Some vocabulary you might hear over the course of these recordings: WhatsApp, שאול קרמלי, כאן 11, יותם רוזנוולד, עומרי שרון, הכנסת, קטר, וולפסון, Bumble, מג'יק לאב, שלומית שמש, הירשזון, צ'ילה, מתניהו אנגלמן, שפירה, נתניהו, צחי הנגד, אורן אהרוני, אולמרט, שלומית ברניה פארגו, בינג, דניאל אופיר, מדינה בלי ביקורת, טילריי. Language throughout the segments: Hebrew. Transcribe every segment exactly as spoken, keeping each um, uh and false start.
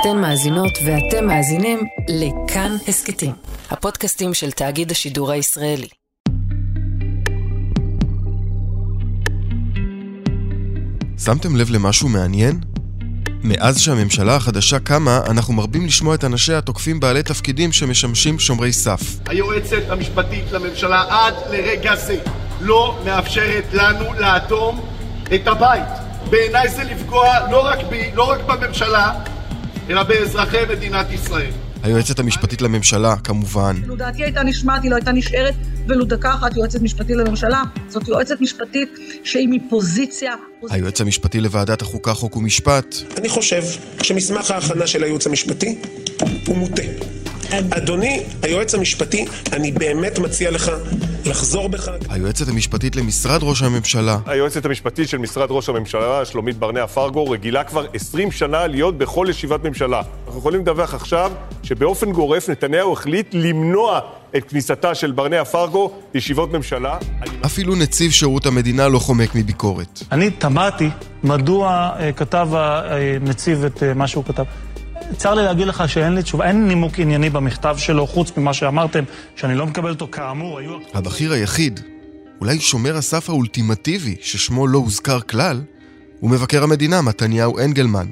אתן מאזינות ואתם מאזינים לכאן הסקטים, הפודקאסטים של תאגיד השידור הישראלי. שמתם לב למשהו מעניין? מאז שהממשלה החדשה קמה, אנחנו מרבים לשמוע את אנשיה התוקפים בעלי תפקידים שמשמשים שומרי סף. היועצת המשפטית לממשלה עד לרגע זה לא מאפשרת לנו לאטום את הבית. בעיניי זה לפגוע לא רק בי, לא רק בממשלה, אלא באזרחי מדינת ישראל. היועצת המשפטית לממשלה, כמובן. לו דעתי הייתה נשמעת, היא לא הייתה נשארת, ולו דקה אחת יועצת משפטית לממשלה. זאת יועצת משפטית שהיא מפוזיציה. היועץ המשפטי לוועדת החוקה, חוק ומשפט. אני חושב שמסמך ההכנה של היועץ המשפטי הוא מוטה. אדוני, היועץ המשפטי, אני באמת מציע לך לחזור בך. היועצת המשפטית למשרד ראש הממשלה. היועצת המשפטית של משרד ראש הממשלה, שלומית ברניה פארגו, רגילה כבר עשרים שנה להיות בכל ישיבת ממשלה. אנחנו יכולים לדווח עכשיו שבאופן גורף נתניהו החליט למנוע את כניסתה של ברניה פארגו לישיבות ממשלה. אפילו נציב שירות המדינה לא חומק מביקורת. אני תמהתי מדוע כתב הנציב את מה שהוא כתב. צר לי להגיד לך שאין לי תשובה, אין נימוק ענייני במכתב שלו, חוץ ממה שאמרתם, שאני לא מקבל אותו כאמור. היו... הבכיר היחיד, אולי שומר הסף האולטימטיבי, ששמו לא הוזכר כלל, הוא מבקר המדינה, מתניהו אנגלמן.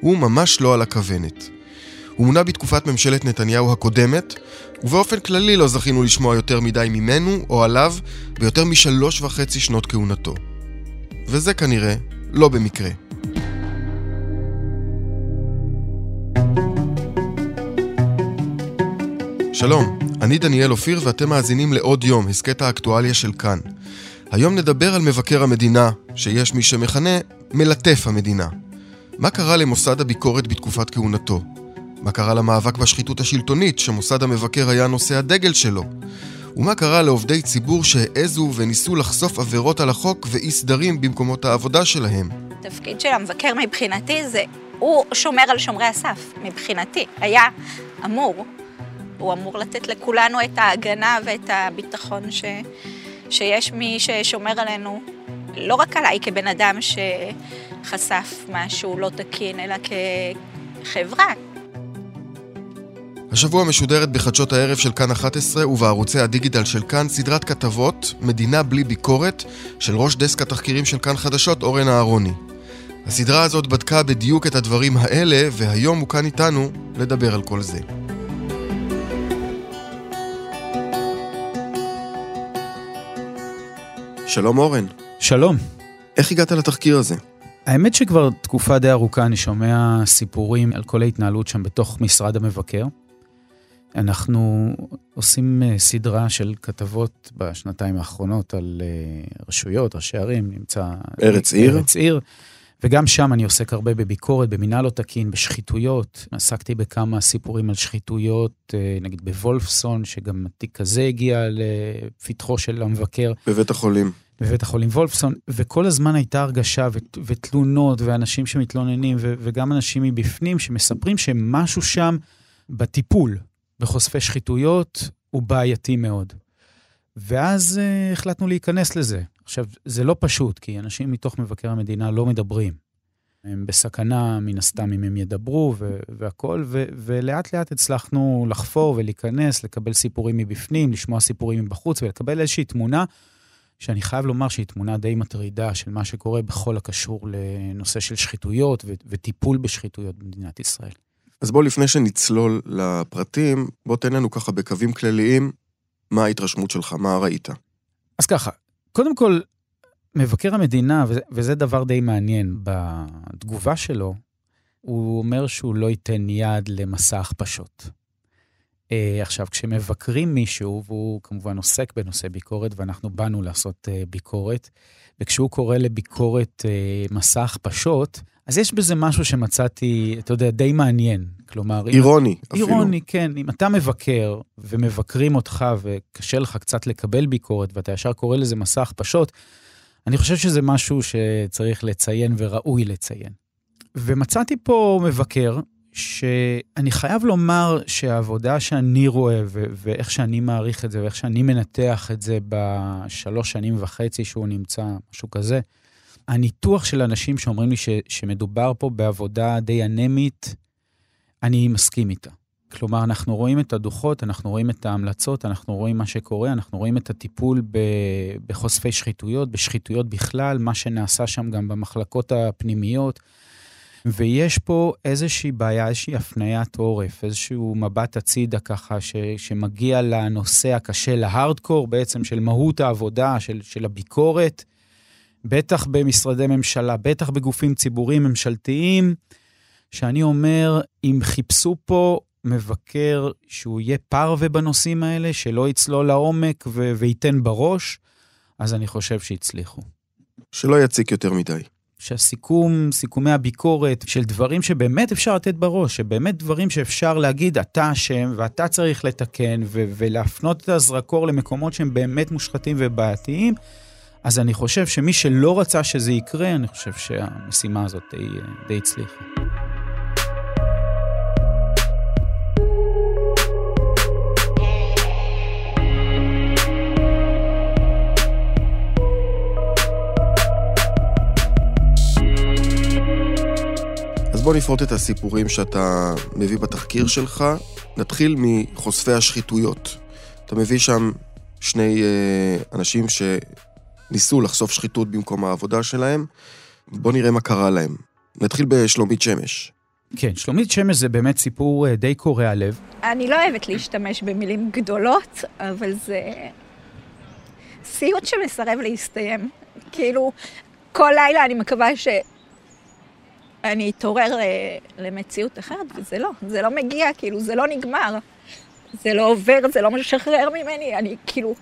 הוא ממש לא על הכוונת. הוא מונה בתקופת ממשלת נתניהו הקודמת, ובאופן כללי לא זכינו לשמוע יותר מדי ממנו או עליו, ביותר משלוש וחצי שנות כהונתו. וזה כנראה לא במקרה. שלום, אני דניאל אופיר ואתם מאזינים לעוד יום, הסקת האקטואליה של כאן. היום נדבר על מבקר המדינה, שיש מי שמכנה מלטף המדינה. מה קרה למוסד הביקורת בתקופת כהונתו? מה קרה למאבק בשחיתות השלטונית שמוסד המבקר היה נושא הדגל שלו? ומה קרה לעובדי ציבור שהעזו וניסו לחשוף עבירות על החוק ואי סדרים במקומות העבודה שלהם? התפקיד של המבקר מבחינתי זה, הוא שומר על שומרי הסף, מבחינתי. היה אמור... הוא אמור לתת לכולנו את ההגנה ואת הביטחון ש... שיש מי ששומר עלינו, לא רק עליי כבן אדם שחשף משהו לא תקין, אלא כחברה. השבוע משודרת בחדשות הערב של כאן אחת עשרה ובערוצי הדיגיטל של כאן סדרת כתבות מדינה בלי ביקורת של ראש דסק התחקירים של כאן חדשות אורן אהרוני. הסדרה הזאת בדקה בדיוק את הדברים האלה והיום הוא כאן איתנו לדבר על כל זה. שלום אורן. שלום. איך הגעת לתחקיר הזה? האמת שכבר תקופה די ארוכה אני שומע סיפורים על כל ההתנהלות שם בתוך משרד המבקר. אנחנו עושים סדרה של כתבות בשנתיים האחרונות על רשויות, ראשי ערים, נמצא... ארץ עיר. ארץ עיר. וגם שם אני עוסק הרבה בביקורת, במינהל לא תקין, בשחיתויות. עסקתי בכמה סיפורים על שחיתויות, נגיד בוולפסון, שגם התיק הזה הגיע לפתחו של המבקר. בבית החולים. בבית החולים וולפסון, וכל הזמן הייתה הרגשה ו- ותלונות, ואנשים שמתלוננים, ו- וגם אנשים מבפנים שמספרים שמשהו שם בטיפול, בחושפי שחיתויות, הוא בעייתי מאוד. ואז uh, החלטנו להיכנס לזה. עכשיו, זה לא פשוט, כי אנשים מתוך מבקר המדינה לא מדברים. הם בסכנה, מן הסתם, אם הם ידברו ו- והכל, ו- ולאט לאט הצלחנו לחפור ולהיכנס, לקבל סיפורים מבפנים, לשמוע סיפורים מבחוץ, ולקבל איזושהי תמונה, שאני חייב לומר שהיא תמונה די מטרידה, של מה שקורה בכל הקשור לנושא של שחיתויות, ו- וטיפול בשחיתויות במדינת ישראל. אז בוא, לפני שנצלול לפרטים, בוא תן לנו ככה בקווים כלליים, מה ההתרשמות שלך, מה ראית? אז ככה, קודם כל, מבקר המדינה, וזה, וזה דבר די מעניין בתגובה שלו, הוא אומר שהוא לא ייתן יד למסע הכפשות. אה, עכשיו, כשמבקרים מישהו, והוא כמובן עוסק בנושא ביקורת, ואנחנו באנו לעשות אה, ביקורת, וכשהוא קורא לביקורת אה, מסע הכפשות, אז יש בזה משהו שמצאתי, אתה יודע, די מעניין. כלומר, אירוני, אם, אפילו. אירוני, כן. אם אתה מבקר ומבקרים אותך וקשה לך קצת לקבל ביקורת, ואתה ישר קורא לזה מסע הכפשות, אני חושב שזה משהו שצריך לציין וראוי לציין. ומצאתי פה מבקר שאני חייב לומר שהעבודה שאני רואה ו- ואיך שאני מעריך את זה ואיך שאני מנתח את זה בשלוש שנים וחצי שהוא נמצא, משהו כזה, הניתוח של אנשים שאומרים לי ש, שמדובר פה בעבודה די אנמית, אני מסכים איתה. כלומר, אנחנו רואים את הדוחות, אנחנו רואים את ההמלצות, אנחנו רואים מה שקורה, אנחנו רואים את הטיפול בחושפי שחיתויות, בשחיתויות בכלל, מה שנעשה שם גם במחלקות הפנימיות, ויש פה איזושהי בעיה, איזושהי הפניית עורף, איזשהו מבט הצידה ככה, ש, שמגיע לנושא הקשה, להארדקור בעצם, של מהות העבודה, של, של הביקורת, בטח במשרדי ממשלה, בטח בגופים ציבוריים ממשלתיים, שאני אומר, אם חיפשו פה מבקר שהוא יהיה פרווה בנושאים האלה, שלא יצלול לעומק ו- וייתן בראש, אז אני חושב שהצליחו. שלא יציק יותר מדי. שהסיכום, סיכומי הביקורת של דברים שבאמת אפשר לתת בראש, שבאמת דברים שאפשר להגיד, אתה אשם ואתה צריך לתקן, ו- ולהפנות את הזרקור למקומות שהם באמת מושחתים ובעתיים, אז אני חושב שמי שלא רצה שזה יקרה, אני חושב שהמשימה הזאת די, די הצליחה. אז בוא נפרוט את הסיפורים שאתה מביא בתחקיר שלך. נתחיל מחושפי השחיתויות. אתה מביא שם שני אנשים ש... ניסו לחשוף שחיתות במקום העבודה שלהם. בוא נראה מה קרה להם. נתחיל בשלומית שמש. כן, שלומית שמש זה באמת סיפור די קורע לב. אני לא אוהבת להשתמש במילים גדולות, אבל זה סיוט שמסרב להסתיים. כאילו, כל לילה אני מקווה ש... אני אתעורר למציאות אחרת, וזה לא. זה לא מגיע, כאילו, זה לא נגמר. זה לא עובר, זה לא משחרר ממני. אני כאילו...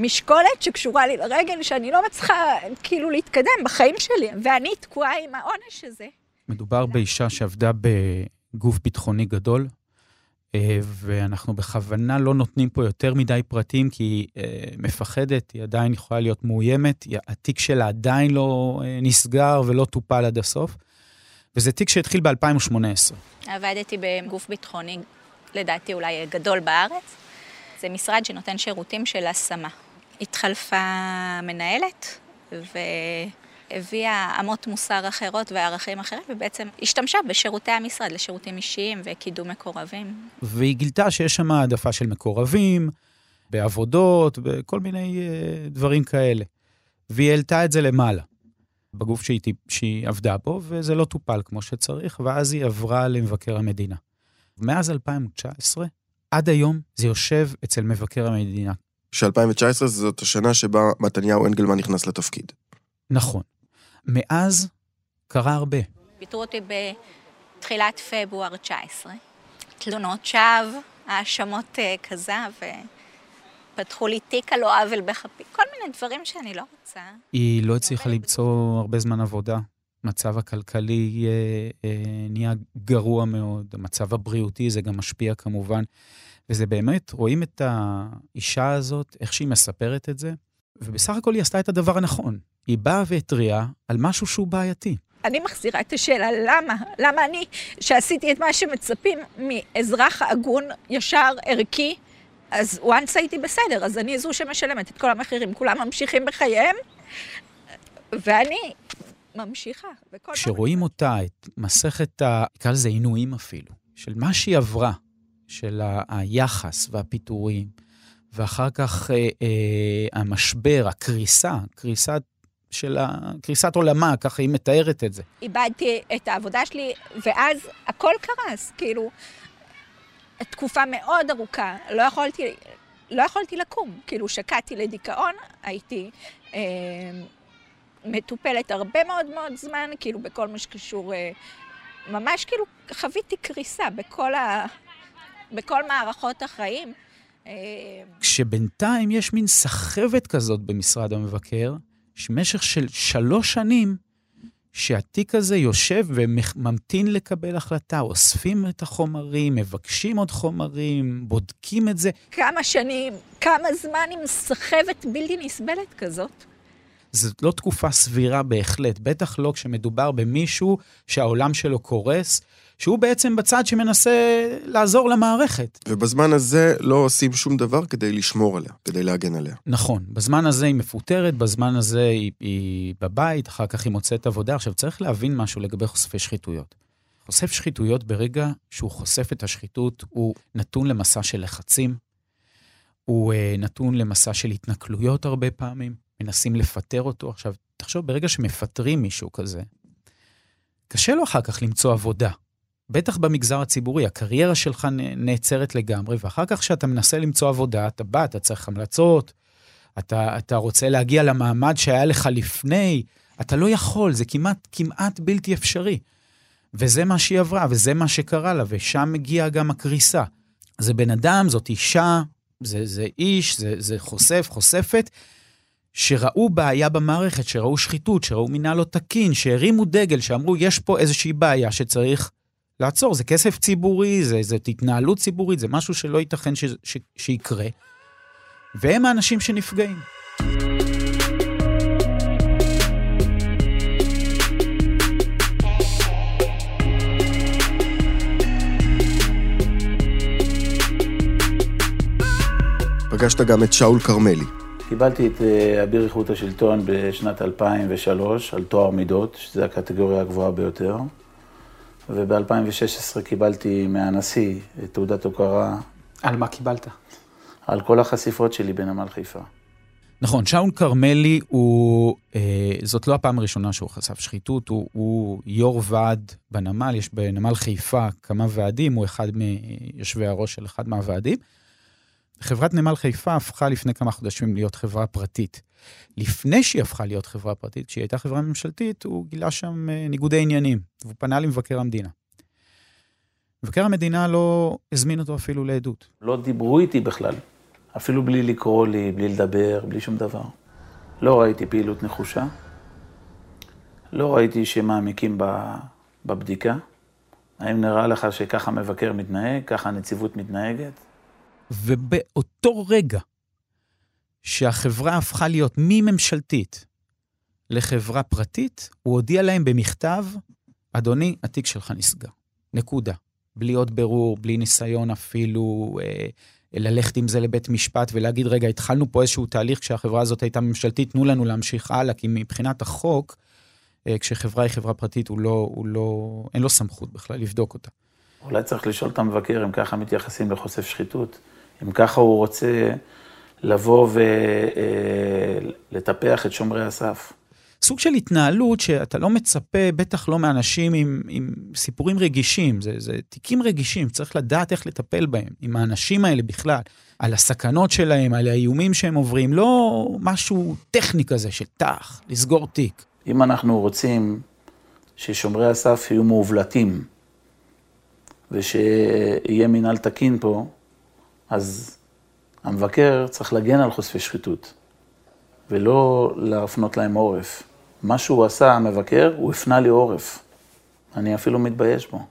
משקולת שקשורה לי לרגל, שאני לא מצליחה כאילו להתקדם בחיים שלי, ואני תקועה עם העונש הזה. מדובר באישה שעבדה בגוף ביטחוני גדול, ואנחנו בכוונה לא נותנים פה יותר מדי פרטים, כי היא מפחדת, היא עדיין יכולה להיות מאוימת, התיק שלה עדיין לא נסגר ולא טופל עד הסוף, וזה תיק שהתחיל ב-אלפיים ושמונה עשרה. עבדתי בגוף ביטחוני, לדעתי אולי גדול בארץ, זה משרד שנותן שירותים של השמה. התחלפה מנהלת, והביאה אמות מוסר אחרות וערכים אחרים, ובעצם השתמשה בשירותי המשרד לשירותים אישיים וקידום מקורבים. והיא גילתה שיש שם העדפה של מקורבים, בעבודות, בכל מיני דברים כאלה. והיא העלתה את זה למעלה, בגוף שהיא, שהיא עבדה בו, וזה לא טופל כמו שצריך, ואז היא עברה למבקר המדינה. מאז אלפיים ותשע עשרה, עד היום זה יושב אצל מבקר המדינה. ש-אלפיים ותשע עשרה זאת השנה שבה מתניהו אנגלמן נכנס לתפקיד. נכון. מאז קרה הרבה. ביטרו אותי בתחילת פברואר תשע עשרה. תלונות שווא, האשמות כזה, ופתחו לי תיק על לא עוול בכפי. כל מיני דברים שאני לא רוצה. היא לא הצליחה למצוא הרבה זמן עבודה. מצב הכלכלי אה, אה, נהיה גרוע מאוד, המצב הבריאותי זה גם משפיע כמובן, וזה באמת, רואים את האישה הזאת, איך שהיא מספרת את זה, ובסך הכל היא עשתה את הדבר הנכון, היא באה והתריעה על משהו שהוא בעייתי. אני מחזירה את השאלה, למה? למה אני, שעשיתי את מה שמצפים מאזרח הגון, ישר, ערכי, אז once הייתי בסדר, אז אני זו שמשלמת את כל המחירים, כולם ממשיכים בחייהם, ואני... ממשיכה. כשרואים אותה, את מסכת, נקרא לזה עינויים אפילו, של מה שהיא עברה, של היחס והפיתורים, ואחר כך אה, אה, המשבר, הקריסה, קריסת, של ה... קריסת עולמה, ככה היא מתארת את זה. איבדתי את העבודה שלי, ואז הכל קרס, כאילו, תקופה מאוד ארוכה, לא יכולתי, לא יכולתי לקום, כאילו, שקעתי לדיכאון, הייתי... אה, מטופלת הרבה מאוד מאוד זמן, כאילו בכל מה שקשור, ממש כאילו חוויתי קריסה בכל, ה... בכל מערכות החיים. כשבינתיים יש מין סחבת כזאת במשרד המבקר, שמשך של שלוש שנים שהתיק הזה יושב וממתין לקבל החלטה, אוספים את החומרים, מבקשים עוד חומרים, בודקים את זה. כמה שנים, כמה זמן עם סחבת בלתי נסבלת כזאת? זאת לא תקופה סבירה בהחלט, בטח לא כשמדובר במישהו שהעולם שלו קורס, שהוא בעצם בצד שמנסה לעזור למערכת. ובזמן הזה לא עושים שום דבר כדי לשמור עליה, כדי להגן עליה. נכון, בזמן הזה היא מפוטרת, בזמן הזה היא, היא בבית, אחר כך היא מוצאת עבודה. עכשיו צריך להבין משהו לגבי חושפי שחיתויות. חושף שחיתויות ברגע שהוא חושף את השחיתות, הוא נתון למסע של לחצים, הוא נתון למסע של התנכלויות הרבה פעמים, מנסים לפטר אותו. עכשיו, תחשוב, ברגע שמפטרים מישהו כזה, קשה לו אחר כך למצוא עבודה. בטח במגזר הציבורי, הקריירה שלך נעצרת לגמרי, ואחר כך שאתה מנסה למצוא עבודה, אתה בא, אתה צריך המלצות, אתה, אתה רוצה להגיע למעמד שהיה לך לפני, אתה לא יכול, זה כמעט, כמעט בלתי אפשרי. וזה מה שהיא עברה, וזה מה שקרה לה, ושם מגיעה גם הקריסה. זה בן אדם, זאת אישה, זה, זה איש, זה, זה חושף, חושפת, שראו בעיה במערכת, שראו שחיתות, שראו מינהל לא תקין, שהרימו דגל, שאמרו, יש פה איזושהי בעיה שצריך לעצור. זה כסף ציבורי, זה, זה התנהלות ציבורית, זה משהו שלא ייתכן ש, ש, שיקרה. והם האנשים שנפגעים. פגשת גם את שאול קרמלי. קיבלתי את אביר איכות השלטון בשנת אלפיים ושלוש על תואר מידות, שזו הקטגוריה הגבוהה ביותר. וב-אלפיים ושש עשרה קיבלתי מהנשיא את תעודת הוקרה. על מה קיבלת? על כל החשיפות שלי בנמל חיפה. נכון, שאול קרמלי, הוא, אה, זאת לא הפעם הראשונה שהוא חשף שחיתות, הוא, הוא יור ועד בנמל, יש בנמל חיפה כמה ועדים, הוא אחד מיושבי הראש של אחד מהוועדים. חברת נמל חיפה הפכה לפני כמה חודשים להיות חברה פרטית. לפני שהיא הפכה להיות חברה פרטית, כשהיא הייתה חברה ממשלתית, הוא גילה שם ניגודי עניינים, והוא פנה למבקר המדינה. מבקר המדינה לא הזמין אותו אפילו לעדות. לא דיברו איתי בכלל. אפילו בלי לקרוא לי, בלי לדבר, בלי שום דבר. לא ראיתי פעילות נחושה. לא ראיתי שמעמיקים בבדיקה. האם נראה לך שככה מבקר מתנהג, ככה הנציבות מתנהגת? ובאותו רגע שהחברה הפכה להיות מממשלתית לחברה פרטית, הוא הודיע להם במכתב, אדוני, התיק שלך נסגר. נקודה. בלי עוד ברור, בלי ניסיון אפילו, אה, ללכת עם זה לבית משפט ולהגיד, רגע, התחלנו פה איזשהו תהליך כשהחברה הזאת הייתה ממשלתית, תנו לנו להמשיך הלאה, כי מבחינת החוק, אה, כשחברה היא חברה פרטית, הוא לא, הוא לא, אין לו סמכות בכלל לבדוק אותה. אולי צריך לשאול את המבקר, אם ככה מתייחסים לחושף שחיתות, אם ככה הוא רוצה לבוא ולטפח את שומרי הסף. סוג של התנהלות שאתה לא מצפה, בטח לא מאנשים עם, עם סיפורים רגישים, זה, זה תיקים רגישים, צריך לדעת איך לטפל בהם, עם האנשים האלה בכלל, על הסכנות שלהם, על האיומים שהם עוברים, לא משהו טכני כזה של תח, לסגור תיק. אם אנחנו רוצים ששומרי הסף יהיו מעובלתים, ושיהיה מנהל תקין פה, אז המבקר צריך להגן על חושפי שחיתות, ולא להפנות להם עורף. מה שהוא עשה, המבקר, הוא הפנה לי עורף. אני אפילו מתבייש בו.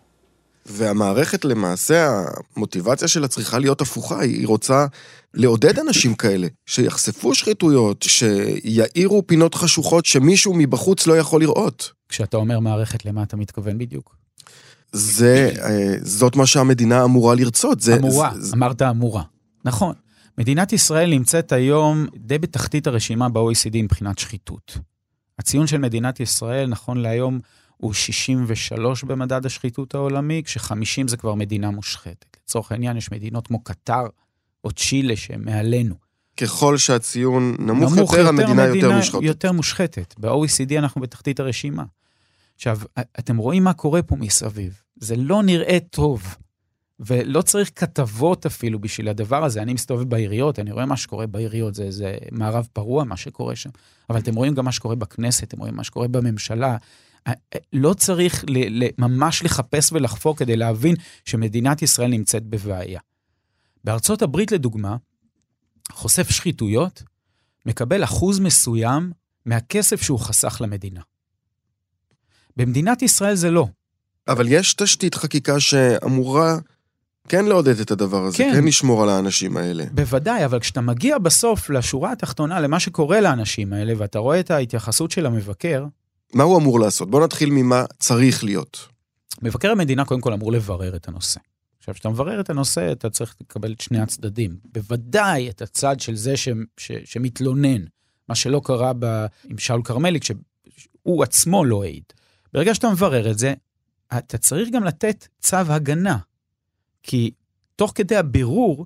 והמערכת למעשה, המוטיבציה שלה צריכה להיות הפוכה, היא רוצה לעודד אנשים כאלה, שיחשפו שחיתויות, שיעירו פינות חשוכות שמישהו מבחוץ לא יכול לראות. כשאתה אומר מערכת, למה אתה מתכוון בדיוק? זה, זאת מה שהמדינה אמורה לרצות. זה, אמורה, זה, אמרת אמורה. נכון. מדינת ישראל נמצאת היום די בתחתית הרשימה ב-או אי סי די מבחינת שחיתות. הציון של מדינת ישראל, נכון להיום, הוא שישים ושלוש במדד השחיתות העולמי, כש-חמישים זה כבר מדינה מושחתת. לצורך העניין, יש מדינות כמו קטר או צ'ילה שהן מעלינו. ככל שהציון נמוך, נמוך יותר, יותר, המדינה יותר מושחתת. יותר מושחתת. ב-או אי סי די אנחנו בתחתית הרשימה. עכשיו, אתם רואים מה קורה פה מסביב. זה לא נראה טוב, ולא צריך כתבות אפילו בשביל הדבר הזה. אני מסתובב בעיריות, אני רואה מה שקורה בעיריות, זה, זה מערב פרוע מה שקורה שם. אבל אתם רואים גם מה שקורה בכנסת, אתם רואים מה שקורה בממשלה. לא צריך ממש לחפש ולחפור כדי להבין שמדינת ישראל נמצאת בבעיה. בארצות הברית, לדוגמה, חושף שחיתויות, מקבל אחוז מסוים מהכסף שהוא חסך למדינה. במדינת ישראל זה לא. אבל יש תשתית חקיקה שאמורה כן לעודד את הדבר הזה, כן לשמור על האנשים האלה. בוודאי, אבל כשאתה מגיע בסוף לשורה התחתונה, למה שקורה לאנשים האלה, ואתה רואה את ההתייחסות של המבקר. מה הוא אמור לעשות? בוא נתחיל ממה צריך להיות. מבקר המדינה קודם כל אמור לברר את הנושא. עכשיו, כשאתה מברר את הנושא, אתה צריך לקבל את שני הצדדים. בוודאי את הצד של זה ש... ש... שמתלונן. מה שלא קרה ב... עם שאול קרמלי, שהוא עצמו לא העיד. ברגע שאתה מברר את זה, אתה צריך גם לתת צו הגנה, כי תוך כדי הבירור,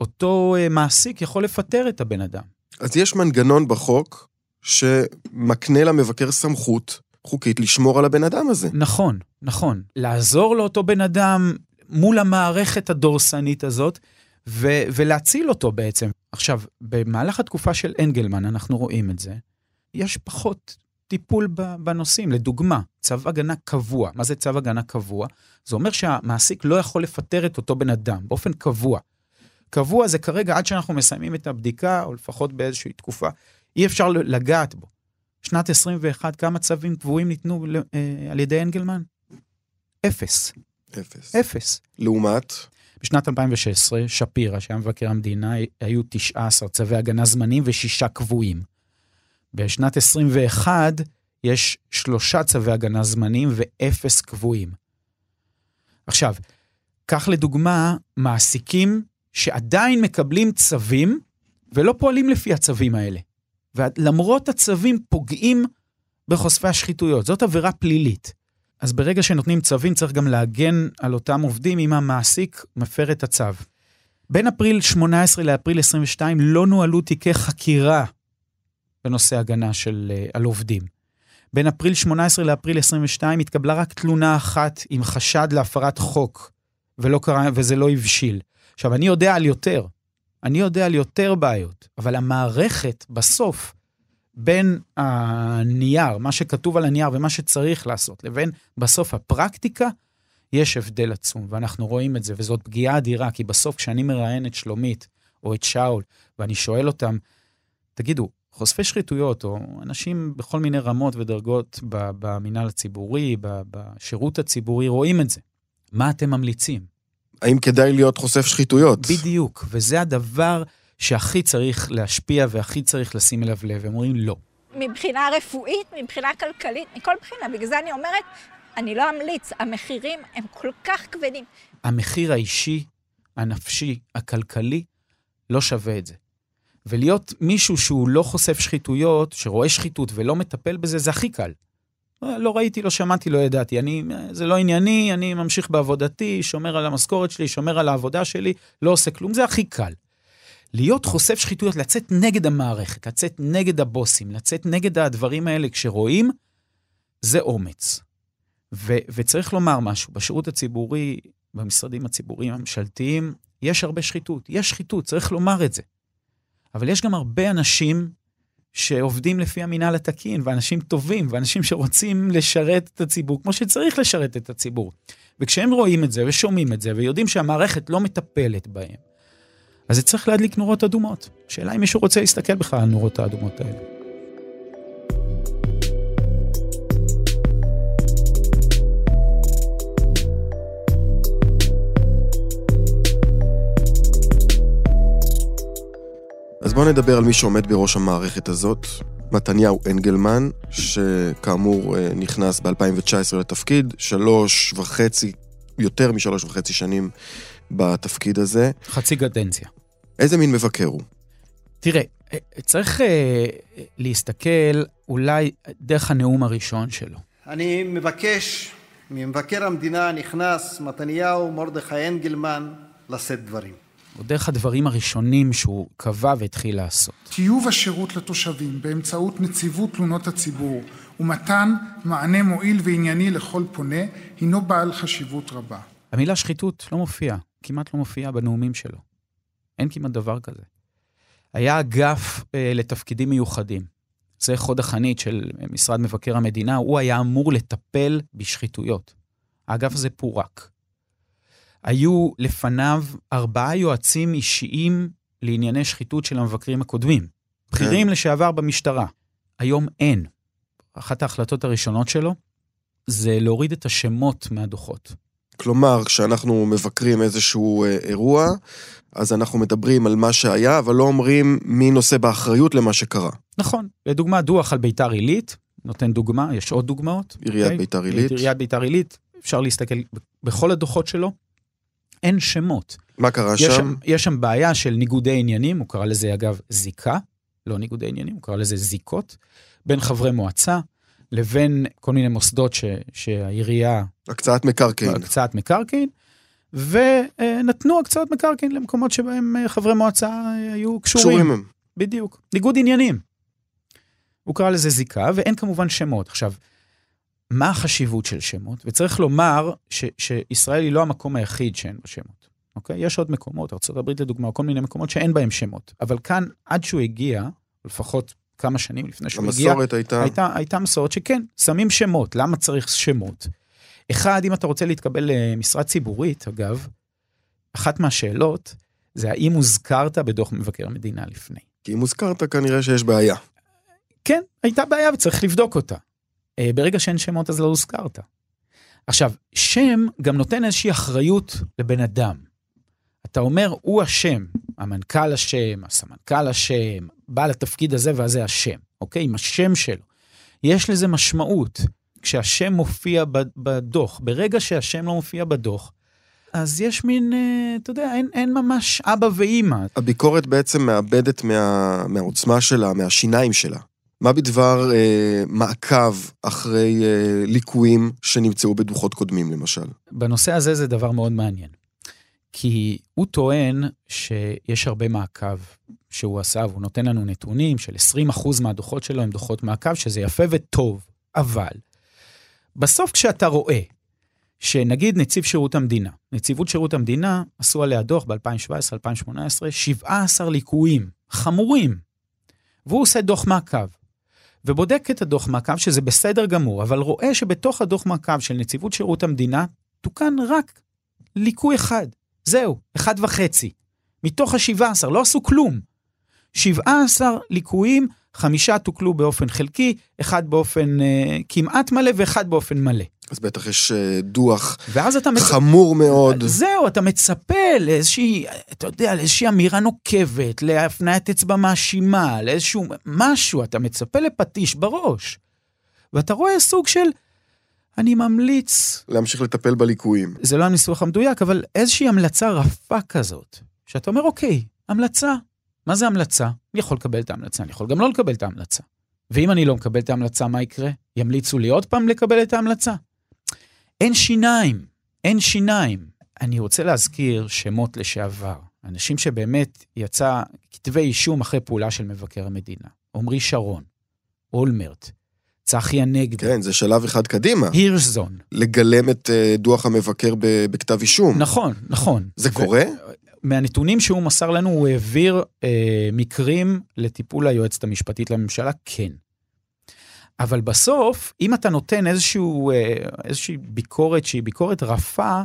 אותו מעסיק יכול לפטר את הבן אדם. אז יש מנגנון בחוק שמקנה למבקר סמכות חוקית לשמור על הבן אדם הזה. נכון, נכון. לעזור לאותו בן אדם מול המערכת הדורסנית הזאת, ו- ולהציל אותו בעצם. עכשיו, במהלך התקופה של אנגלמן, אנחנו רואים את זה, יש פחות טיפול בנושאים. לדוגמה, צו הגנה קבוע. מה זה צו הגנה קבוע? זה אומר שהמעסיק לא יכול לפטר את אותו בן אדם, באופן קבוע. קבוע זה כרגע, עד שאנחנו מסיימים את הבדיקה, או לפחות באיזושהי תקופה, אי אפשר לגעת בו. שנת עשרים ואחת, כמה צווים קבועים ניתנו על ידי אנגלמן? אפס. אפס. אפס. לעומת? בשנת אלפיים ושש עשרה, שפירה, שהיה מבקר המדינה, היו תשעה עשר צווי הגנה זמנים ושישה קבועים. בשנת עשרים ואחת, יש שלושה צווי הגנה זמנים ואפס קבועים. עכשיו, כך לדוגמה, מעסיקים שעדיין מקבלים צווים, ולא פועלים לפי הצווים האלה. ולמרות הצווים פוגעים בחושפי השחיתויות. זאת עבירה פלילית. אז ברגע שנותנים צווים, צריך גם להגן על אותם עובדים, אם המעסיק מפר את הצו. בין אפריל שמונה עשרה לאפריל עשרים ושתיים, לא נועלו תיקי חקירה בנושא הגנה של, על עובדים. בין אפריל שמונה עשרה לאפריל עשרים ושתיים, התקבלה רק תלונה אחת עם חשד להפרת חוק, ולא קרה, וזה לא הבשיל. עכשיו, אני יודע על יותר, אני יודע על יותר בעיות, אבל המערכת בסוף, בין הנייר, מה שכתוב על הנייר ומה שצריך לעשות, לבין בסוף הפרקטיקה, יש הבדל עצום, ואנחנו רואים את זה, וזאת פגיעה אדירה, כי בסוף כשאני מראיין את שלומית, או את שאול, ואני שואל אותם, תגידו, חושפי שחיתויות, או אנשים בכל מיני רמות ודרגות, במינהל הציבורי, בשירות הציבורי, רואים את זה. מה אתם ממליצים? האם כדאי להיות חושף שחיתויות? בדיוק, וזה הדבר שהכי צריך להשפיע, והכי צריך לשים אליו לב, הם אומרים לא. מבחינה רפואית, מבחינה כלכלית, מכל בחינה, בגלל זה אני אומרת, אני לא אמליץ, המחירים הם כל כך כבדים. המחיר האישי, הנפשי, הכלכלי, לא שווה את זה. ולהיות מישהו שהוא לא חושף שחיתויות, שרואה שחיתות ולא מטפל בזה, זה הכי קל. לא ראיתי, לא שמעתי, לא ידעתי, אני, זה לא ענייני, אני ממשיך בעבודתי, שומר על המשכורת שלי, שומר על העבודה שלי, לא עושה כלום, זה הכי קל. להיות חושף שחיתויות, לצאת נגד המערכת, לצאת נגד הבוסים, לצאת נגד הדברים האלה כשרואים, זה אומץ. ו- וצריך לומר משהו, בשירות הציבורי, במשרדים הציבוריים הממשלתיים, יש הרבה שחיתות, יש שחיתות, צריך לומר את זה. אבל יש גם הרבה אנשים שעובדים לפי המינהל התקין, ואנשים טובים, ואנשים שרוצים לשרת את הציבור, כמו שצריך לשרת את הציבור. וכשהם רואים את זה, ושומעים את זה, ויודעים שהמערכת לא מטפלת בהם, אז זה צריך להדליק נורות אדומות. שאלה אם מישהו רוצה להסתכל בכלל על נורות האדומות האלה. אז בואו נדבר על מי שעומד בראש המערכת הזאת, מתניהו אנגלמן, שכאמור נכנס ב-אלפיים ותשע עשרה לתפקיד, שלוש וחצי, יותר משלוש וחצי שנים בתפקיד הזה. חצי קדנציה. איזה מין מבקר הוא? תראה, צריך להסתכל אולי דרך הנאום הראשון שלו. אני מבקש ממבקר המדינה נכנס מתניהו מרדכי אנגלמן לשאת דברים. או דרך הדברים הראשונים שהוא קבע והתחיל לעשות. טיוב השירות לתושבים באמצעות נציבות תלונות הציבור ומתן מענה מועיל וענייני לכל פונה, הינו בעל חשיבות רבה. המילה שחיתות לא מופיעה, כמעט לא מופיעה בנאומים שלו. אין כמעט דבר כזה. היה אגף אה, לתפקידים מיוחדים. זה חוד החנית של משרד מבקר המדינה, הוא היה אמור לטפל בשחיתויות. האגף הזה פורק. היו לפניו ארבעה יועצים אישיים לענייני שחיתות של המבקרים הקודמים. בכירים לשעבר במשטרה. היום אין. אחת ההחלטות הראשונות שלו זה להוריד את השמות מהדוחות. כלומר, כשאנחנו מבקרים איזשהו אירוע, אז אנחנו מדברים על מה שהיה, אבל לא אומרים מי נושא באחריות למה שקרה. נכון. לדוגמה, דוח על ביתר עילית, נותן דוגמה, יש עוד דוגמאות. עיריית ביתר עילית. עיריית ביתר עילית, אפשר להסתכל בכל הדוחות שלו. אין שמות. מה קרה יש שם? שם? יש שם בעיה של ניגודי עניינים, הוא קרא לזה אגב זיקה, לא ניגודי עניינים, הוא קרא לזה זיקות, בין חברי מועצה, לבין כל מיני מוסדות ש, שהעירייה... הקצאת מקרקעין. הקצאת מקרקעין, ונתנו הקצאת מקרקעין למקומות שבהם חברי מועצה היו קשורים. קשורים הם. בדיוק. ניגוד עניינים. הוא קרא לזה זיקה, ואין כמובן שמות. עכשיו, מה החשיבות של שמות? וצריך לומר ש, שישראל היא לא המקום היחיד שאין לו שמות. אוקיי? יש עוד מקומות, ארצות הברית לדוגמה, כל מיני מקומות שאין בהם שמות. אבל כאן, עד שהוא הגיע, לפחות כמה שנים לפני שהוא הגיע, המסורת הייתה... הייתה, הייתה מסורת שכן, שמים שמות. למה צריך שמות? אחד, אם אתה רוצה להתקבל למשרה ציבורית, אגב, אחת מהשאלות, זה האם הוזכרת בדוח מבקר המדינה לפני. כי אם הוזכרת, כנראה שיש בעיה. כן, הייתה בעיה וצריך לבדוק אותה. ברגע שאין שמות, אז לא הוזכרת. עכשיו, שם גם נותן איזושהי אחריות לבן אדם. אתה אומר, הוא השם, המנכ"ל השם, הסמנכ"ל השם, בעל התפקיד הזה והזה השם, אוקיי? עם השם שלו. יש לזה משמעות. כשהשם מופיע בדוח, ברגע שהשם לא מופיע בדוח, אז יש מין, אתה יודע, אין, אין ממש אבא ואימא. הביקורת בעצם מאבדת מה, מהעוצמה שלה, מהשיניים שלה. מה בדבר אה, מעקב אחרי אה, ליקויים שנמצאו בדוחות קודמים, למשל? בנושא הזה זה דבר מאוד מעניין. כי הוא טוען שיש הרבה מעקב שהוא עשה, והוא נותן לנו נתונים של עשרים אחוז מהדוחות שלו הם דוחות מעקב, שזה יפה וטוב, אבל בסוף כשאתה רואה, שנגיד נציב שירות המדינה, נציבות שירות המדינה עשו עליה דוח ב-אלפיים שבע עשרה אלפיים שמונה עשרה, שבעה עשר ליקויים חמורים, והוא עושה דוח מעקב, ובודק את הדוח מעקב שזה בסדר גמור, אבל רואה שבתוך הדוח מעקב של נציבות שירות המדינה, תוקן רק ליקוי אחד, זהו, אחד וחצי, מתוך ה-שבעה עשר, לא עשו כלום, שבעה עשר ליקויים, חמישה תוקלו באופן חלקי, אחד באופן אה, כמעט מלא, ואחד באופן מלא. אז בטח יש אה, דוח חמור מצ... מאוד. זהו, אתה מצפה לאיזושהי, אתה יודע, לאיזושהי אמירה נוקבת, להפניית אצבע מאשימה, לאיזשהו משהו, אתה מצפה לפטיש בראש. ואתה רואה סוג של, אני ממליץ... להמשיך לטפל בליקויים. זה לא הניסוח המדויק, אבל איזושהי המלצה רפה כזאת, שאתה אומר, אוקיי, המלצה. מה זה המלצה? אני יכול לקבל את ההמלצה, אני יכול גם לא לקבל את ההמלצה. ואם אני לא מקבל את ההמלצה, מה יקרה? ימליצו לי עוד פעם לקבל את ההמלצה. אין שיניים, אין שיניים. אני רוצה להזכיר שמות לשעבר. אנשים שבאמת יצא כתבי אישום אחרי פעולה של מבקר המדינה. עומרי שרון, אולמרט, צחי הנגד. כן, זה שלב אחד קדימה. הירשזון. לגלם את דוח המבקר בכתב אישום. נכון, נכון. זה קורה? מהנתונים שהוא מסר לנו, הוא העביר אה, מקרים לטיפול היועצת המשפטית לממשלה, כן. אבל בסוף, אם אתה נותן איזשהו, אה, איזושהי ביקורת, שהיא ביקורת רפה,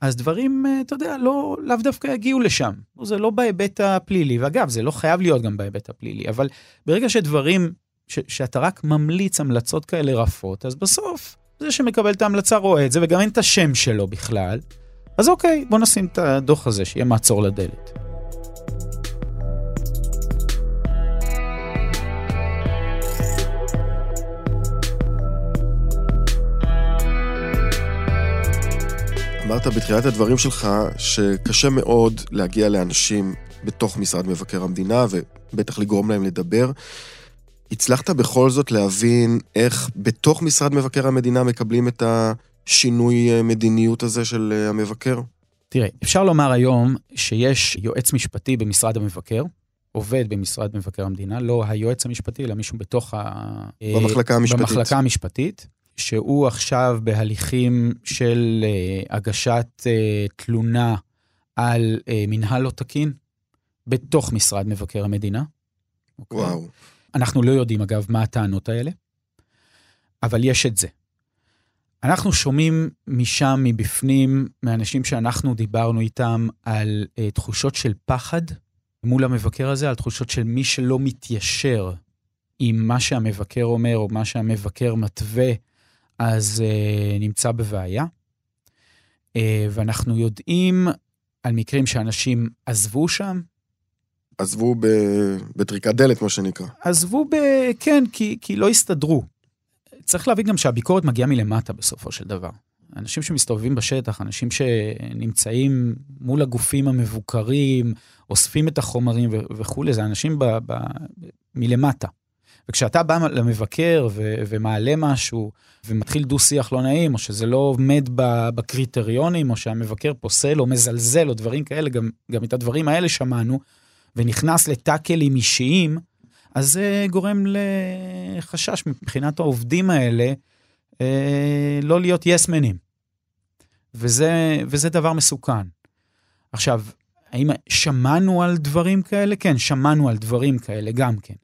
אז דברים, אה, אתה יודע, לא, לאו דווקא יגיעו לשם. זה לא בהיבט הפלילי, ואגב, זה לא חייב להיות גם בהיבט הפלילי, אבל ברגע שדברים, ש, שאתה רק ממליץ המלצות כאלה רפות, אז בסוף, זה שמקבל את ההמלצה רואה את זה, וגם אין את השם שלו בכלל, אז אוקיי, בוא נשים את הדוח הזה, שיהיה מעצור לדלת. אמרת בתחילת הדברים שלך, שקשה מאוד להגיע לאנשים בתוך משרד מבקר המדינה, ובטח לגרום להם לדבר. הצלחת בכל זאת להבין איך בתוך משרד מבקר המדינה מקבלים את ה... שינוי מדיניות הזה של המבקר? תראה, אפשר לומר היום שיש יועץ משפטי במשרד המבקר, עובד במשרד מבקר המדינה, לא היועץ המשפטי, אלא מישהו בתוך במחלקה המשפטית. במחלקה המשפטית, שהוא עכשיו בהליכים של הגשת תלונה על מנהל לא תקין, בתוך משרד מבקר המדינה. וואו. אנחנו לא יודעים אגב מה הטענות האלה, אבל יש את זה. אנחנו שומעים משם, מבפנים, מאנשים שאנחנו דיברנו איתם על uh, תחושות של פחד מול המבקר הזה, על תחושות של מי שלא מתיישר עם מה שהמבקר אומר או מה שהמבקר מתווה, אז uh, נמצא בבעיה. Uh, ואנחנו יודעים על מקרים שאנשים עזבו שם. עזבו ב... בטריקת דלת, מה שנקרא. עזבו, ב... כן, כי, כי לא הסתדרו. צריך להבין גם שהביקורת מגיעה מלמטה בסופו של דבר. אנשים שמסתובבים בשטח, אנשים שנמצאים מול הגופים המבוקרים, אוספים את החומרים וכו', זה אנשים ב- ב- מלמטה. וכשאתה בא למבקר ו- ומעלה משהו, ומתחיל דו שיח לא נעים, או שזה לא עומד בקריטריונים, או שהמבקר פוסל, או מזלזל, או דברים כאלה, גם, גם את הדברים האלה שמענו, ונכנס לטאקלים אישיים, אז זה גורם לחשש מבחינת העובדים האלה, אה, לא להיות יסמנים. וזה, וזה דבר מסוכן. עכשיו, האם שמענו על דברים כאלה? כן, שמענו על דברים כאלה גם כן.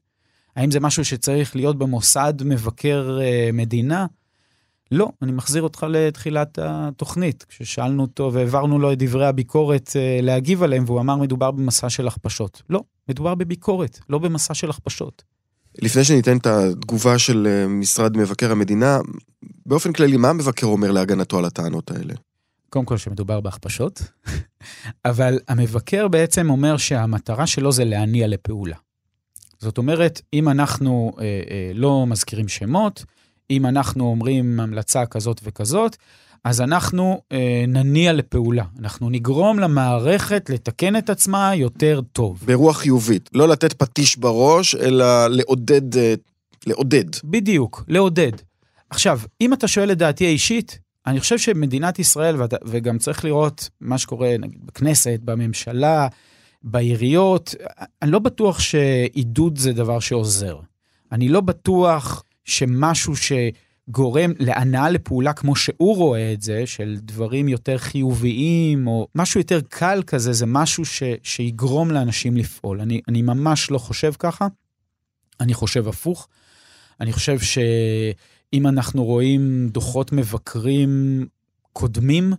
האם זה משהו שצריך להיות במוסד מבקר אה, מדינה? לא, אני מחזיר אותך לתחילת התוכנית, כששאלנו אותו והעברנו לו את דברי הביקורת אה, להגיב עליהם, והוא אמר מדובר במסע של הכפשות. לא, מדובר בביקורת, לא במסע של הכפשות. לפני שניתן את התגובה של משרד מבקר המדינה, באופן כללי, מה המבקר אומר להגנתו על הטענות האלה? קודם כל שמדובר בהכפשות, אבל המבקר בעצם אומר שהמטרה שלו זה להניע לפעולה. זאת אומרת, אם אנחנו אה, אה, לא מזכירים שמות, אם אנחנו אומרים המלצה כזאת וכזאת, אז אנחנו אה, נניע לפעולה. אנחנו נגרום למערכת לתקן את עצמה יותר טוב. ברוח חיובית. לא לתת פטיש בראש, אלא לעודד. אה, לעודד. בדיוק, לעודד. עכשיו, אם אתה שואל את דעתי האישית, אני חושב שמדינת ישראל, וגם צריך לראות מה שקורה נגיד, בכנסת, בממשלה, בעיריות, אני לא בטוח שעידוד זה דבר שעוזר. אני לא בטוח שמשהו שגורם להנאה לפעולה כמו שהוא רואה את זה, של דברים יותר חיוביים, או משהו יותר קל כזה, זה משהו ש, שיגרום לאנשים לפעול. אני, אני ממש לא חושב ככה, אני חושב הפוך. אני חושב שאם אנחנו רואים דוחות מבקרים קודמים,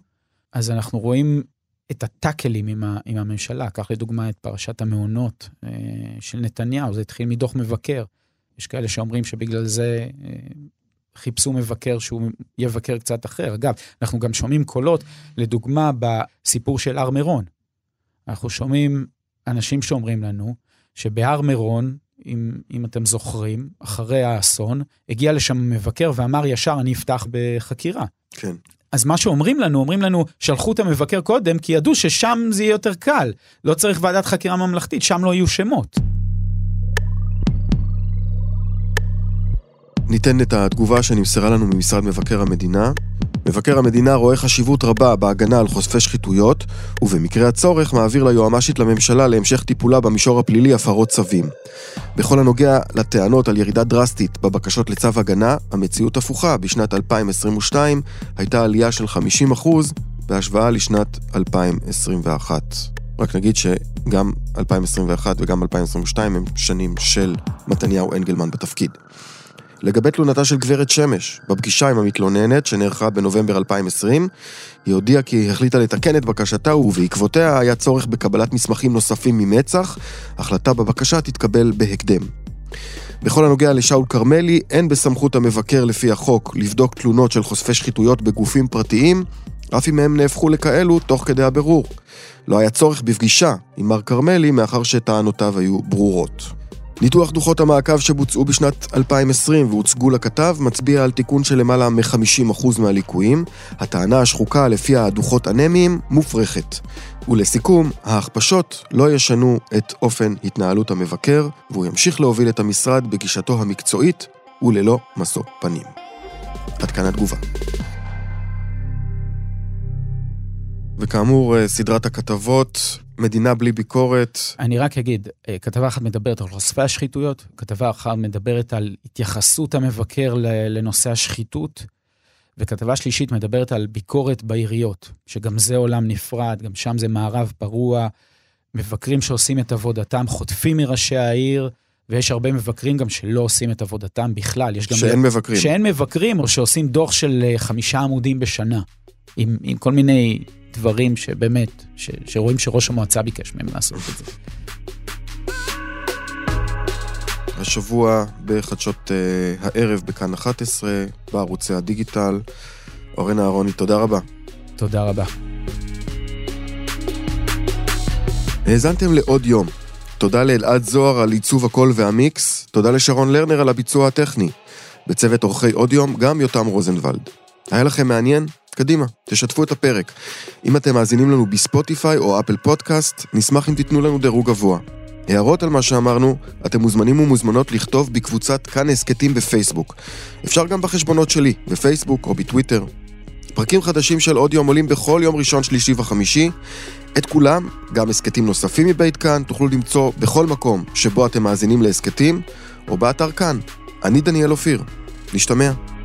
אז אנחנו רואים את הטאקלים עם, ה, עם הממשלה. כך לדוגמה את פרשת המעונות אה, של נתניהו, זה התחיל מדוח מבקר. יש כאלה שאומרים שבגלל זה אה, חיפשו מבקר שהוא יבקר קצת אחר. אגב, אנחנו גם שומעים קולות, לדוגמה בסיפור של הר מירון. אנחנו שומעים אנשים שאומרים לנו שבהר מירון, אם, אם אתם זוכרים, אחרי האסון, הגיע לשם מבקר ואמר ישר אני אפתח בחקירה. כן. אז מה שאומרים לנו, אומרים לנו, שלחו את המבקר קודם, כי ידעו ששם זה יהיה יותר קל. לא צריך ועדת חקירה ממלכתית, שם לא יהיו שמות. ניתן את התגובה שנמסרה לנו ממשרד מבקר המדינה. מבקר המדינה רואה חשיבות רבה בהגנה על חושפי שחיתויות, ובמקרה הצורך מעביר ליועמ"שית לממשלה להמשך טיפולה במישור הפלילי הפרות צווים. בכל הנוגע לטענות על ירידה דרסטית בבקשות לצו הגנה, המציאות הפוכה. בשנת אלפיים עשרים ושתיים הייתה עלייה של חמישים אחוז בהשוואה לשנת אלפיים עשרים ואחת. רק נגיד שגם אלפיים עשרים ואחת וגם אלפיים עשרים ושתיים הם שנים של מתניהו אנגלמן בתפקיד. לגבי תלונתה של גברת שמש, בפגישה עם המתלוננת שנערכה בנובמבר אלפיים ועשרים, היא הודיעה כי היא החליטה לתקן את בקשתה ובעקבותיה היה צורך בקבלת מסמכים נוספים ממצח, החלטה בבקשה תתקבל בהקדם. בכל הנוגע לשאול קרמלי, אין בסמכות המבקר לפי החוק לבדוק תלונות של חושפי שחיתויות בגופים פרטיים, אף אם הם נהפכו לכאלו תוך כדי הבירור. לא היה צורך בפגישה עם מר קרמלי מאחר שטענותיו היו ברורות. ניתוח דוחות המעקב שבוצעו בשנת אלפיים ועשרים והוצגו לכתב מצביע על תיקון של למעלה מ-חמישים אחוז מהליקויים. הטענה השחוקה לפיה הדוחות אנמיים מופרכת. ולסיכום, ההכפשות לא ישנו את אופן התנהלות המבקר, והוא ימשיך להוביל את המשרד בגישתו המקצועית וללא מסו פנים. עד כאן התגובה. וכאמור, סדרת הכתבות מדינה בלי ביקורת. אני רק אגיד, כתבה אחת מדברת על חושפי השחיתויות, כתבה אחת מדברת על התייחסות המבקר לנושא השחיתות, וכתבה שלישית מדברת על ביקורת בעיריות, שגם זה עולם נפרד, גם שם זה מערב פרוע, מבקרים שעושים את עבודתם, חוטפים מראשי העיר, ויש הרבה מבקרים גם שלא עושים את עבודתם בכלל. יש גם שאין ל... מבקרים. שאין מבקרים, או שעושים דוח של חמישה עמודים בשנה, עם, עם כל מיני... דברים שבאמת, ש, שרואים שראש המועצה ביקש מהם לעשות את זה. השבוע בחדשות uh, הערב בכאן אחת עשרה, בערוצי הדיגיטל. אורן אהרוני, תודה רבה. תודה רבה. האזנתם לעוד יום. תודה לאלעד זוהר על עיצוב הקול והמיקס, תודה לשרון לרנר על הביצוע הטכני. בצוות אורחי עוד יום, גם יותם רוזנוולד. היה לכם מעניין? קדימה, תשתפו את הפרק. אם אתם מאזינים לנו בספוטיפיי או אפל פודקאסט, נשמח אם תיתנו לנו דירוג גבוה. הערות על מה שאמרנו, אתם מוזמנים ומוזמנות לכתוב בקבוצת כאן הסקטים בפייסבוק. אפשר גם בחשבונות שלי, בפייסבוק או בטוויטר. פרקים חדשים של אודיו עולים בכל יום ראשון, שלישי וחמישי. את כולם, גם הסקטים נוספים מבית כאן, תוכלו למצוא בכל מקום שבו אתם מאזינים להסקטים, או באתר כאן. אני דניאל אופיר. נשתמע.